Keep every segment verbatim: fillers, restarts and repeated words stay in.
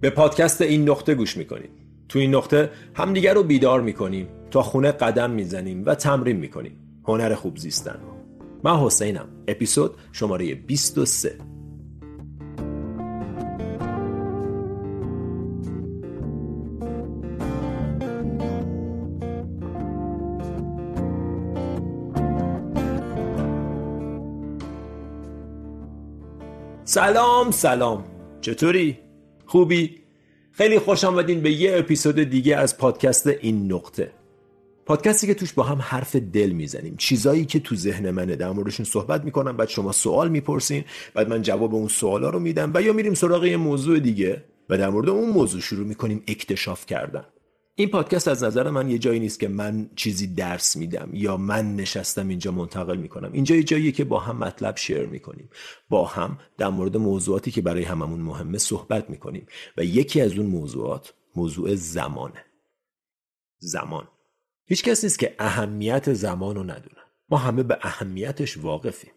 به پادکست این نقطه گوش میکنید. تو این نقطه همدیگر رو بیدار میکنیم، تا خونه قدم میزنیم و تمرین میکنیم. هنر خوب زیستن. من حسینم. اپیزود شماره بیست و سه. سلام سلام، چطوری؟ خوبی؟ خیلی خوش آمدین به یه اپیزود دیگه از پادکست این نقطه. پادکستی که توش با هم حرف دل میزنیم، چیزایی که تو ذهن منه در موردشون صحبت میکنم، بعد شما سوال میپرسین، بعد من جواب اون سوالا رو میدم و یا میریم سراغ یه موضوع دیگه و در مورد اون موضوع شروع میکنیم اکتشاف کردن. این پادکست از نظر من یه جایی نیست که من چیزی درس میدم یا من نشستم اینجا منتقل میکنم. اینجا یه جاییه که با هم مطلب شیر میکنیم، با هم در مورد موضوعاتی که برای هممون مهمه صحبت میکنیم و یکی از اون موضوعات موضوع زمانه. زمان. هیچ کس نیست که اهمیت زمان رو ندونه. ما همه به اهمیتش واقفیم.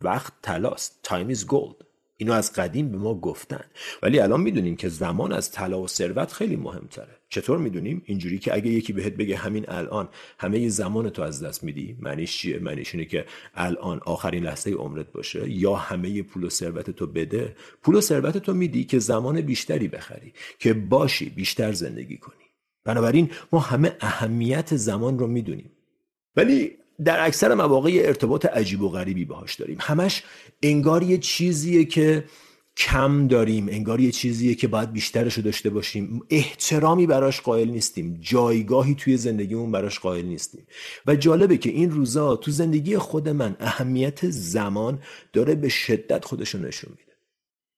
وقت طلاست. Time is gold. اینو از قدیم به ما گفتن، ولی الان میدونیم که زمان از طلا و ثروت خیلی مهمتره. چطور میدونیم؟ اینجوری که اگه یکی بهت بگه همین الان همه ی زمان تو از دست میدی، معنیش چیه؟ معنیش اینه که الان آخرین لحظه عمرت باشه یا همه ی پول و ثروت تو بده. پول و ثروت تو میدی که زمان بیشتری بخری، که باشی، بیشتر زندگی کنی. بنابراین ما همه اهمیت زمان رو میدونیم، ولی در اکثر مواقع ارتباط عجیب و غریبی باهاش داریم. همش انگار یه چیزیه که کم داریم، انگار یه چیزیه که باید بیشترشو داشته باشیم. احترامی براش قائل نیستیم، جایگاهی توی زندگیمون براش قائل نیستیم. و جالبه که این روزا تو زندگی خود من اهمیت زمان داره به شدت خودشو نشون میده.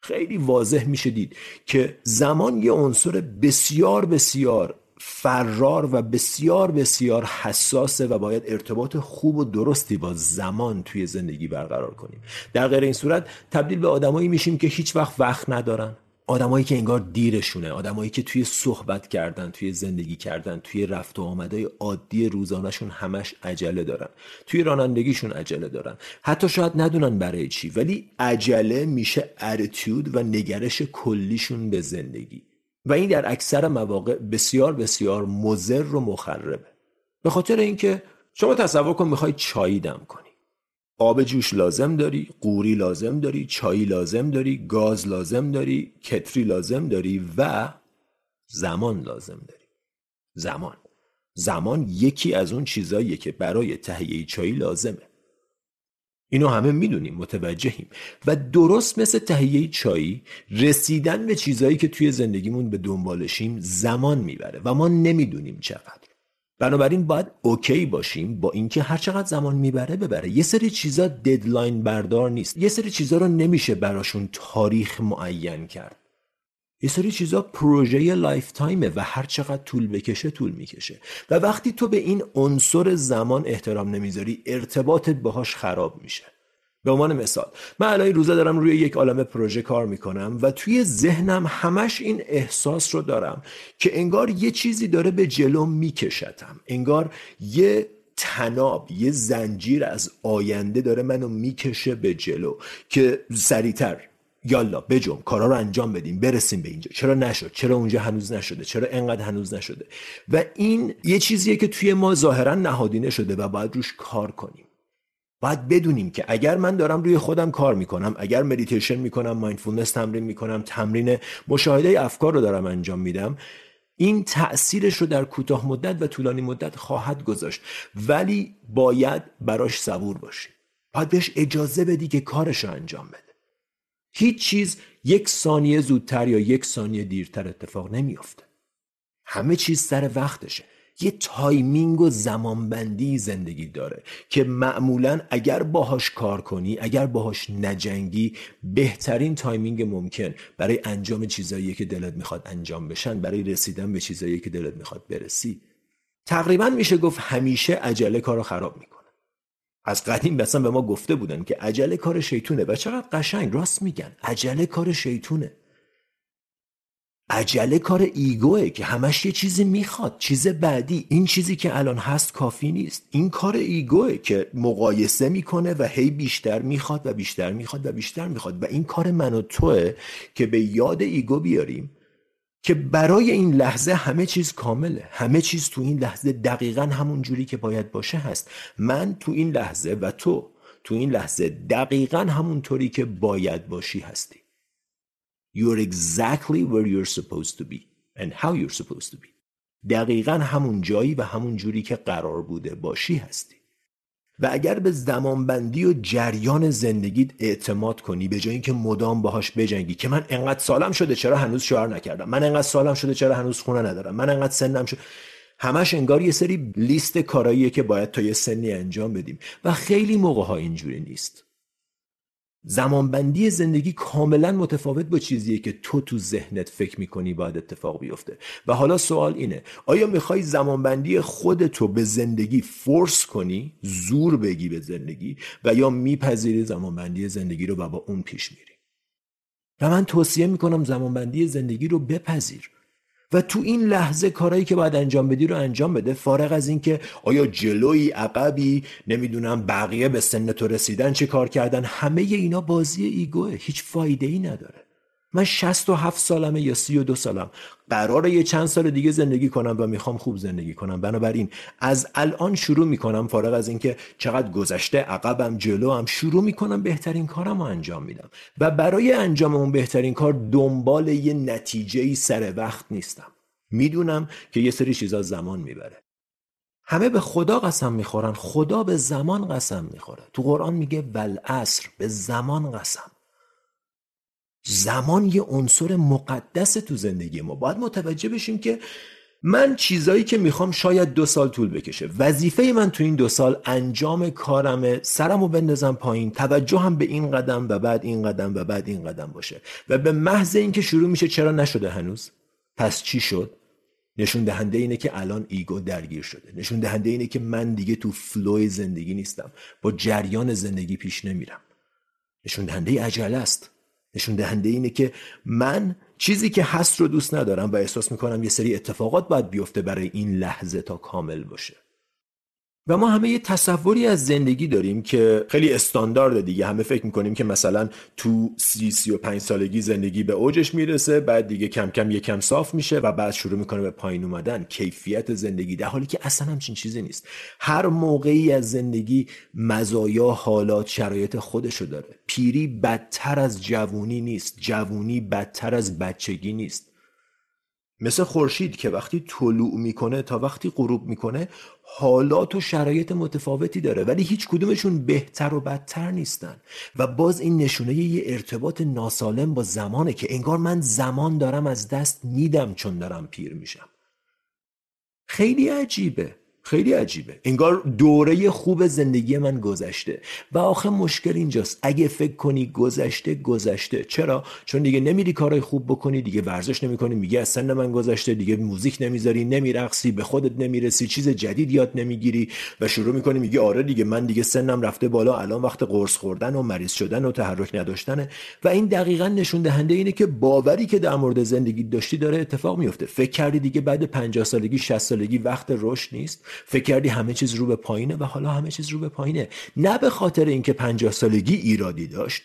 خیلی واضح میشه دید که زمان یه عنصر بسیار بسیار فرار و بسیار بسیار حساسه و باید ارتباط خوب و درستی با زمان توی زندگی برقرار کنیم. در غیر این صورت تبدیل به آدمایی میشیم که هیچ وقت وقت ندارن، آدمایی که انگار دیرشونه، آدمایی که توی صحبت کردن، توی زندگی کردن، توی رفت و آمدهای عادی روزانهشون همش عجله دارن، توی رانندگیشون عجله دارن، حتی شاید ندونن برای چی، ولی عجله میشه اتیتود و نگرش کلیشون به زندگی. و این در اکثر مواقع بسیار بسیار مضر و مخربه. به خاطر اینکه شما تصور کن میخوای چایی دم کنی، آب جوش لازم داری، قوری لازم داری، چایی لازم داری، گاز لازم داری، کتری لازم داری و زمان لازم داری. زمان زمان یکی از اون چیزاییه که برای تهیه چایی لازمه. اینو همه میدونیم، متوجهیم. و درست مثل تهیه چایی، رسیدن به چیزایی که توی زندگیمون به دنبالشیم زمان میبره و ما نمیدونیم چقدر. بنابراین باید اوکی باشیم با اینکه هر چقدر زمان میبره ببره. یه سری چیزا ددلاین بردار نیست، یه سری چیزا رو نمیشه براشون تاریخ معین کرد، یه سری چیزا پروژه لایف تایمه و هر چقدر طول بکشه طول میکشه. و وقتی تو به این عنصر زمان احترام نمیذاری، ارتباطت باهاش خراب میشه. به عنوان مثال، من الان این روزا دارم روی یک عالمه پروژه کار میکنم و توی ذهنم همش این احساس رو دارم که انگار یه چیزی داره به جلو میکشتم، انگار یه تناب، یه زنجیر از آینده داره منو میکشه به جلو که سریعتر یالا بجم کارا رو انجام بدیم، برسیم به اینجا. چرا نشد؟ چرا اونجا هنوز نشده؟ چرا اینقدر هنوز نشده؟ و این یه چیزیه که توی ما ظاهرا نهادینه شده و باید روش کار کنیم. باید بدونیم که اگر من دارم روی خودم کار میکنم، اگر مدیتیشن میکنم، مایندفولنس تمرین میکنم، تمرین مشاهده افکار رو دارم انجام میدم، این تأثیرش رو در کوتاه مدت و طولانی مدت خواهد گذاشت، ولی باید براش صبور باشی. باید بهش اجازه بدی که کارش رو انجام بده. هیچ چیز یک ثانیه زودتر یا یک ثانیه دیرتر اتفاق نمیافته. همه چیز سر وقتشه. یه تایمینگ و زمانبندی زندگی داره که معمولاً اگر باهاش کار کنی، اگر باهاش نجنگی، بهترین تایمینگ ممکن برای انجام چیزایی که دلت میخواد انجام بشن، برای رسیدن به چیزایی که دلت میخواد برسی. تقریباً میشه گفت همیشه عجله کارو خراب میکنه. از قدیم بسن به ما گفته بودن که عجله کار شیطونه و چقدر قشنگ راست میگن. عجله کار شیطونه. عجله کار ایگوه که همش یه چیزی میخواد، چیز بعدی، این چیزی که الان هست کافی نیست. این کار ایگوه که مقایسه میکنه و هی بیشتر میخواد و بیشتر میخواد و بیشتر میخواد و این کار من و توه که به یاد ایگو بیاریم که برای این لحظه همه چیز کامله، همه چیز تو این لحظه دقیقاً همون جوری که باید باشه هست. من تو این لحظه و تو تو این لحظه دقیقاً همون طوری که باید باشی هستی. You're exactly where you're supposed to be and how you're supposed to be. دقیقاً همون جایی و همون جوری که قرار بوده باشی هستی. و اگر به زمانبندی و جریان زندگیت اعتماد کنی به جای اینکه مدام باهاش بجنگی که من انقدر سالم شده چرا هنوز شوهر نکردم، من انقدر سالم شده چرا هنوز خونه ندارم، من انقدر سنم شده، همش انگار یه سری لیست کاراییه که باید تا یه سنی انجام بدیم و خیلی موقع‌ها اینجوری نیست. زمانبندی زندگی کاملا متفاوت با چیزیه که تو تو ذهنت فکر میکنی باید اتفاق بیفته. و حالا سوال اینه، آیا میخوای زمانبندی خودتو به زندگی فورس کنی، زور بگی به زندگی، و یا میپذیری زمانبندی زندگی رو و با اون پیش میری؟ و من توصیه میکنم زمانبندی زندگی رو بپذیر و تو این لحظه کارهایی که باید انجام بدی رو انجام بده، فارغ از این که آیا جلوی عقبی، نمیدونم بقیه به سن تو رسیدن چه کار کردن، همه اینا بازی ایگوه، هیچ فایده‌ای نداره. من شصت و هفت سالمه یا سی و دو سالم، قراره یه چند سال دیگه زندگی کنم و میخوام خوب زندگی کنم، بنابراین از الان شروع میکنم، فارغ از این که چقدر گذشته، عقبم، جلوم، شروع میکنم بهترین کارم رو انجام میدم و برای انجام اون بهترین کار دنبال یه نتیجهی سر وقت نیستم. میدونم که یه سری چیزا زمان میبره. همه به خدا قسم میخورن، خدا به زمان قسم میخوره. تو قرآن میگه والعصر، به زمان قسم. زمان یه عنصر مقدس تو زندگی ما. باید متوجه بشیم که من چیزایی که میخوام شاید دو سال طول بکشه، وظیفه من تو این دو سال انجام کارمه، سرمو بندازم پایین، توجه هم به این قدم و بعد این قدم و بعد این قدم باشه و به محض این که شروع میشه چرا نشده هنوز؟ پس چی شد؟ نشون دهنده اینه که الان ایگو درگیر شده، نشون دهنده اینه که من دیگه تو فلوی زندگی نیستم، با جریان زندگی پیش نمیرم، نشون دهنده عجله است. نشون دهنده اینه که من چیزی که هست رو دوست ندارم و احساس میکنم یه سری اتفاقات باید بیفته برای این لحظه تا کامل باشه. و ما همه یه تصوری از زندگی داریم که خیلی استاندارده دیگه. همه فکر میکنیم که مثلا تو سی سی و پنج سالگی زندگی به اوجش میرسه، بعد دیگه کم کم یکم صاف میشه و بعد شروع میکنه به پایین اومدن کیفیت زندگی، در حالی که اصلا همچین چیزی نیست. هر موقعی از زندگی مزایا، حالات، شرایط خودشو داره. پیری بدتر از جوانی نیست، جوانی بدتر از بچگی نیست. مثل خورشید که وقتی طلوع میکنه تا وقتی غروب میکنه حالات و شرایط متفاوتی داره، ولی هیچ کدومشون بهتر و بدتر نیستن. و باز این نشونه یه ارتباط ناسالم با زمانه که انگار من زمان دارم از دست میدم چون دارم پیر میشم. خیلی عجیبه، خیلی عجیبه. انگار دوره خوب زندگی من گذشته. و آخه مشکل اینجاست، اگه فکر کنی گذشته گذشته، چرا؟ چون دیگه نمیری کارهای خوب بکنی، دیگه ورزش نمیکنی، میگی از سن من گذشته، دیگه موزیک نمیذاری، نمیرقصی، به خودت نمیرسی، چیز جدید یاد نمیگیری و شروع میکنی میگی آره دیگه من دیگه سنم رفته بالا، الان وقت قرص خوردن و مریض شدن و تحرک نداشتنه. و این دقیقاً نشون دهنده اینه که باوری که در مورد زندگی داشتی داره اتفاق میفته. فکر کردی دیگه بعد پنجاه سالگی، شصت سالگی وقت رشد نیست، فکر کردی همه چیز رو به پایینه و حالا همه چیز رو به پایینه. نه به خاطر اینکه پنجاه سالگی ایرادی داشت،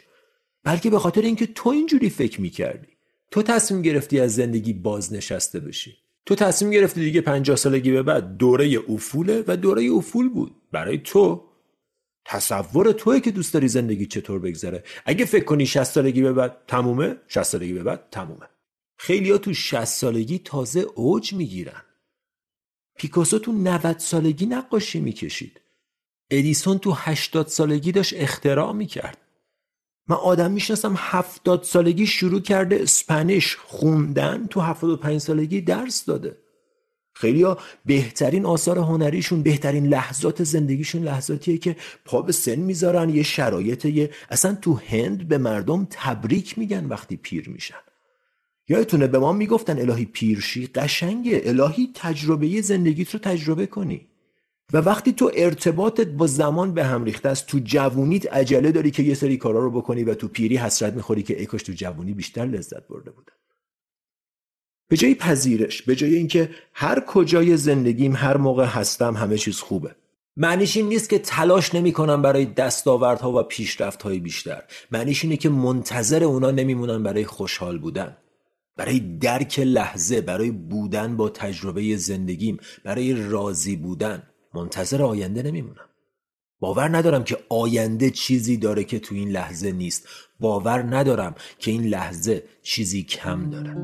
بلکه به خاطر اینکه تو اینجوری فکر می‌کردی. تو تصمیم گرفتی از زندگی بازنشسته بشی. تو تصمیم گرفتی دیگه پنجاه سالگی به بعد دوره افوله و دوره افول بود برای تو. تصور توئه که دوست داری زندگی چطور بگذره. اگه فکر کنی شصت سالگی به بعد تمومه، شصت سالگی به بعد تمومه. خیلی‌ها تو شصت سالگی تازه اوج می‌گیرن. پیکاسو تو نود سالگی نقاشی میکشید. ادیسون تو هشتاد سالگی داشت اختراع میکرد. من آدم میشناسم هفتاد سالگی شروع کرده اسپانیش خوندن، تو هفتاد و پنج سالگی درس داده. خیلیا بهترین آثار هنریشون، بهترین لحظات زندگیشون لحظاتیه که پا به سن میذارن، یه شرایط، یه اصلا تو هند به مردم تبریک میگن وقتی پیر میشن. یادتونه به ما میگفتن الهی پیرشی قشنگه، الهی تجربه زندگیت رو تجربه کنی. و وقتی تو ارتباطت با زمان به هم ریخته است، تو جوونیت عجله داری که یه سری کارا رو بکنی و تو پیری حسرت میخوری که ای کاش تو جوونی بیشتر لذت برده بودم. به جای پذیرش، به جای اینکه هر کجای زندگیم هر موقع هستم همه چیز خوبه، معنیش این نیست که تلاش نمی کنم برای دستاوردها و پیشرفت‌های بیشتر، معنیش اینه که منتظر اونا نمیمونم برای خوشحال بودن. برای درک لحظه، برای بودن با تجربه زندگیم، برای راضی بودن. منتظر آینده نمیمونم. باور ندارم که آینده چیزی داره که تو این لحظه نیست. باور ندارم که این لحظه چیزی کم داره.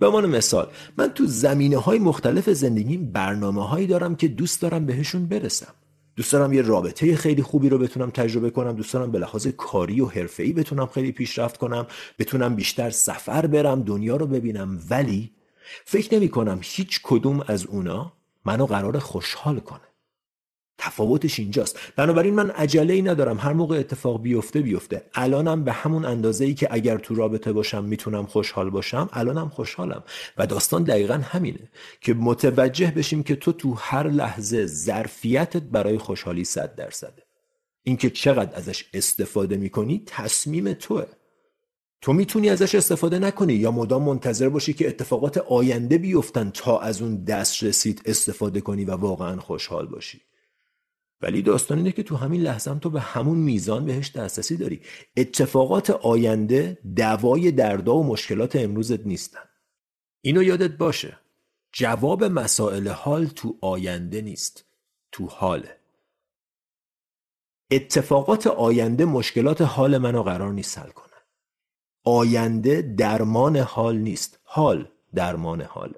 به عنوان مثال، من تو زمینه‌های مختلف زندگیم برنامه‌هایی دارم که دوست دارم بهشون برسم. دوست دارم یه رابطه خیلی خوبی رو بتونم تجربه کنم، دوست دارم به لحاظ کاری و حرفه‌ای بتونم خیلی پیشرفت کنم، بتونم بیشتر سفر برم، دنیا رو ببینم، ولی فکر نمی کنم هیچ کدوم از اونا منو قرار خوشحال کنه. تفاوتش اینجاست. بنابراین من عجله‌ای ندارم، هر موقع اتفاق بیفته بیفته. الانم به همون اندازه‌ای که اگر تو رابطه باشم میتونم خوشحال باشم، الانم خوشحالم. و داستان دقیقاً همینه که متوجه بشیم که تو تو هر لحظه ظرفیتت برای خوشحالی صد درصده. اینکه چقدر ازش استفاده میکنی تصمیم توه. تو میتونی ازش استفاده نکنی یا مدام منتظر باشی که اتفاقات آینده بیفتن تا از اون دسترسیت استفاده کنی و واقعاً خوشحال باشی. ولی داستان اینه که تو همین لحظه هم تو به همون میزان بهش دسترسی داری. اتفاقات آینده دوای دردا و مشکلات امروزت نیستن. اینو یادت باشه. جواب مسائل حال تو آینده نیست، تو حاله. اتفاقات آینده مشکلات حال منو قرار نیست حل کنه. آینده درمان حال نیست، حال درمان حاله.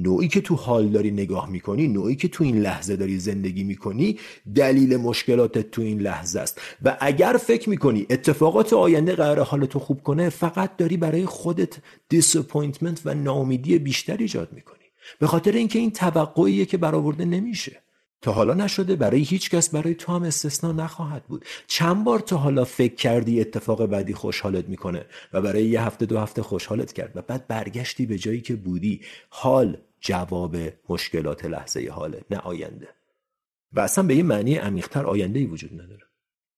نوعی که تو حال داری نگاه میکنی، نوعی که تو این لحظه داری زندگی میکنی، دلیل مشکلاتت تو این لحظه است. و اگر فکر میکنی اتفاقات آینده قراره حالتو خوب کنه، فقط داری برای خودت دیساپوینتمنت و ناامیدی بیشتر ایجاد میکنی، به خاطر اینکه این توقعیه که برآورده نمیشه. تا حالا نشده، برای هیچ کس، برای تو هم استثنا نخواهد بود. چند بار تا حالا فکر کردی اتفاق بعدی خوشحالت میکنه و برای یه هفته دو هفته خوشحالت کرد و بعد برگشتی به جایی که بودی؟ حال جواب مشکلات لحظه حاله، نه آینده. و اصلا به یه معنی عمیق‌تر آینده‌ای وجود نداره.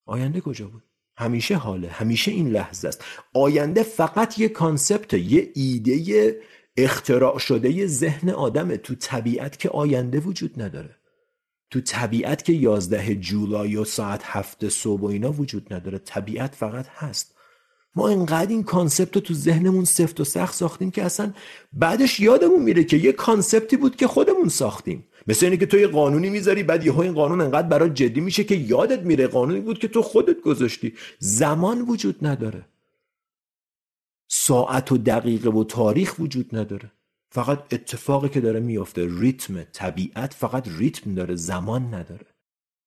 آینده کجا بود؟ همیشه حاله، همیشه این لحظه است. آینده فقط یه کانسپت، یه ایده اختراع شده یه ذهن آدمه. تو طبیعت که آینده وجود نداره. تو طبیعت که یازده جولای و ساعت هفت صبح و اینا وجود نداره. طبیعت فقط هست. ما اینقدر این کانسپت رو تو ذهنمون سفت و سخت ساختیم که اصلا بعدش یادمون میره که یه کانسپتی بود که خودمون ساختیم. مثل اینه که تو یه قانونی میذاری، بعد یهو این قانون انقدر برات جدی میشه که یادت میره قانونی بود که تو خودت گذاشتی. زمان وجود نداره. ساعت و دقیقه و تاریخ وجود نداره. فقط اتفاقی که داره میفته، ریتم طبیعت فقط ریتم داره، زمان نداره.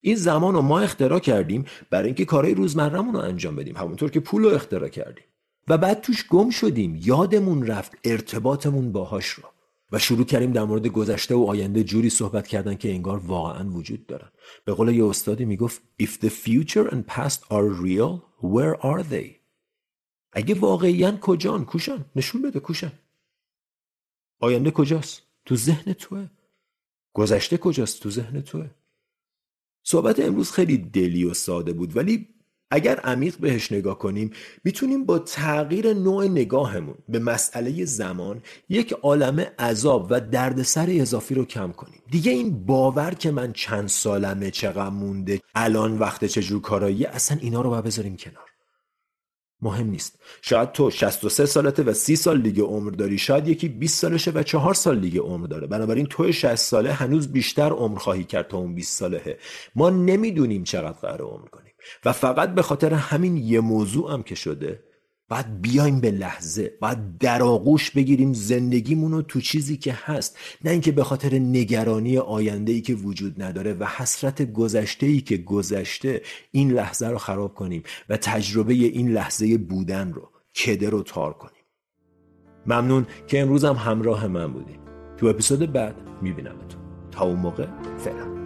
این زمان رو ما اختراع کردیم برای اینکه کارهای روزمره‌مون رو انجام بدیم، همونطور که پول رو اختراع کردیم و بعد توش گم شدیم، یادمون رفت ارتباطمون باهاش رو و شروع کردیم در مورد گذشته و آینده جوری صحبت کردن که انگار واقعاً وجود دارن. به قول یه استادی میگفت if the future and past are real where are they. اگه واقعاً کجان؟ کوشان نشون بده، کوشان. آینده کجاست؟ تو ذهن توه. گذشته کجاست؟ تو ذهن توه. صحبت امروز خیلی دلی و ساده بود، ولی اگر عمیق بهش نگاه کنیم میتونیم با تغییر نوع نگاهمون به مسئله زمان یک عالمه عذاب و دردسر اضافی رو کم کنیم. دیگه این باور که من چند سالمه، چقدر مونده، الان وقت چجور کاراییه، اصلا اینا رو باید بذاریم کنار. مهم نیست. شاید تو شصت و سه سالته و سی سال دیگه عمر داری. شاید یکی بیست سالشه و چهار سال دیگه عمر داره. بنابراین تو شصت ساله هنوز بیشتر عمر خواهی کرد تا اون بیست سالهه. ما نمیدونیم چقدر قراره عمر کنیم و فقط به خاطر همین یه موضوع هم که شده باید بیایم به لحظه، باید در آغوش بگیریم زندگیمونو تو چیزی که هست، نه اینکه به خاطر نگرانی آینده‌ای که وجود نداره و حسرت گذشته‌ای که گذشته این لحظه رو خراب کنیم و تجربه این لحظه بودن رو کده رو تار کنیم. ممنون که امروز هم همراه من بودیم. تو اپیزود بعد میبینمتون. تا اون موقع فعلا.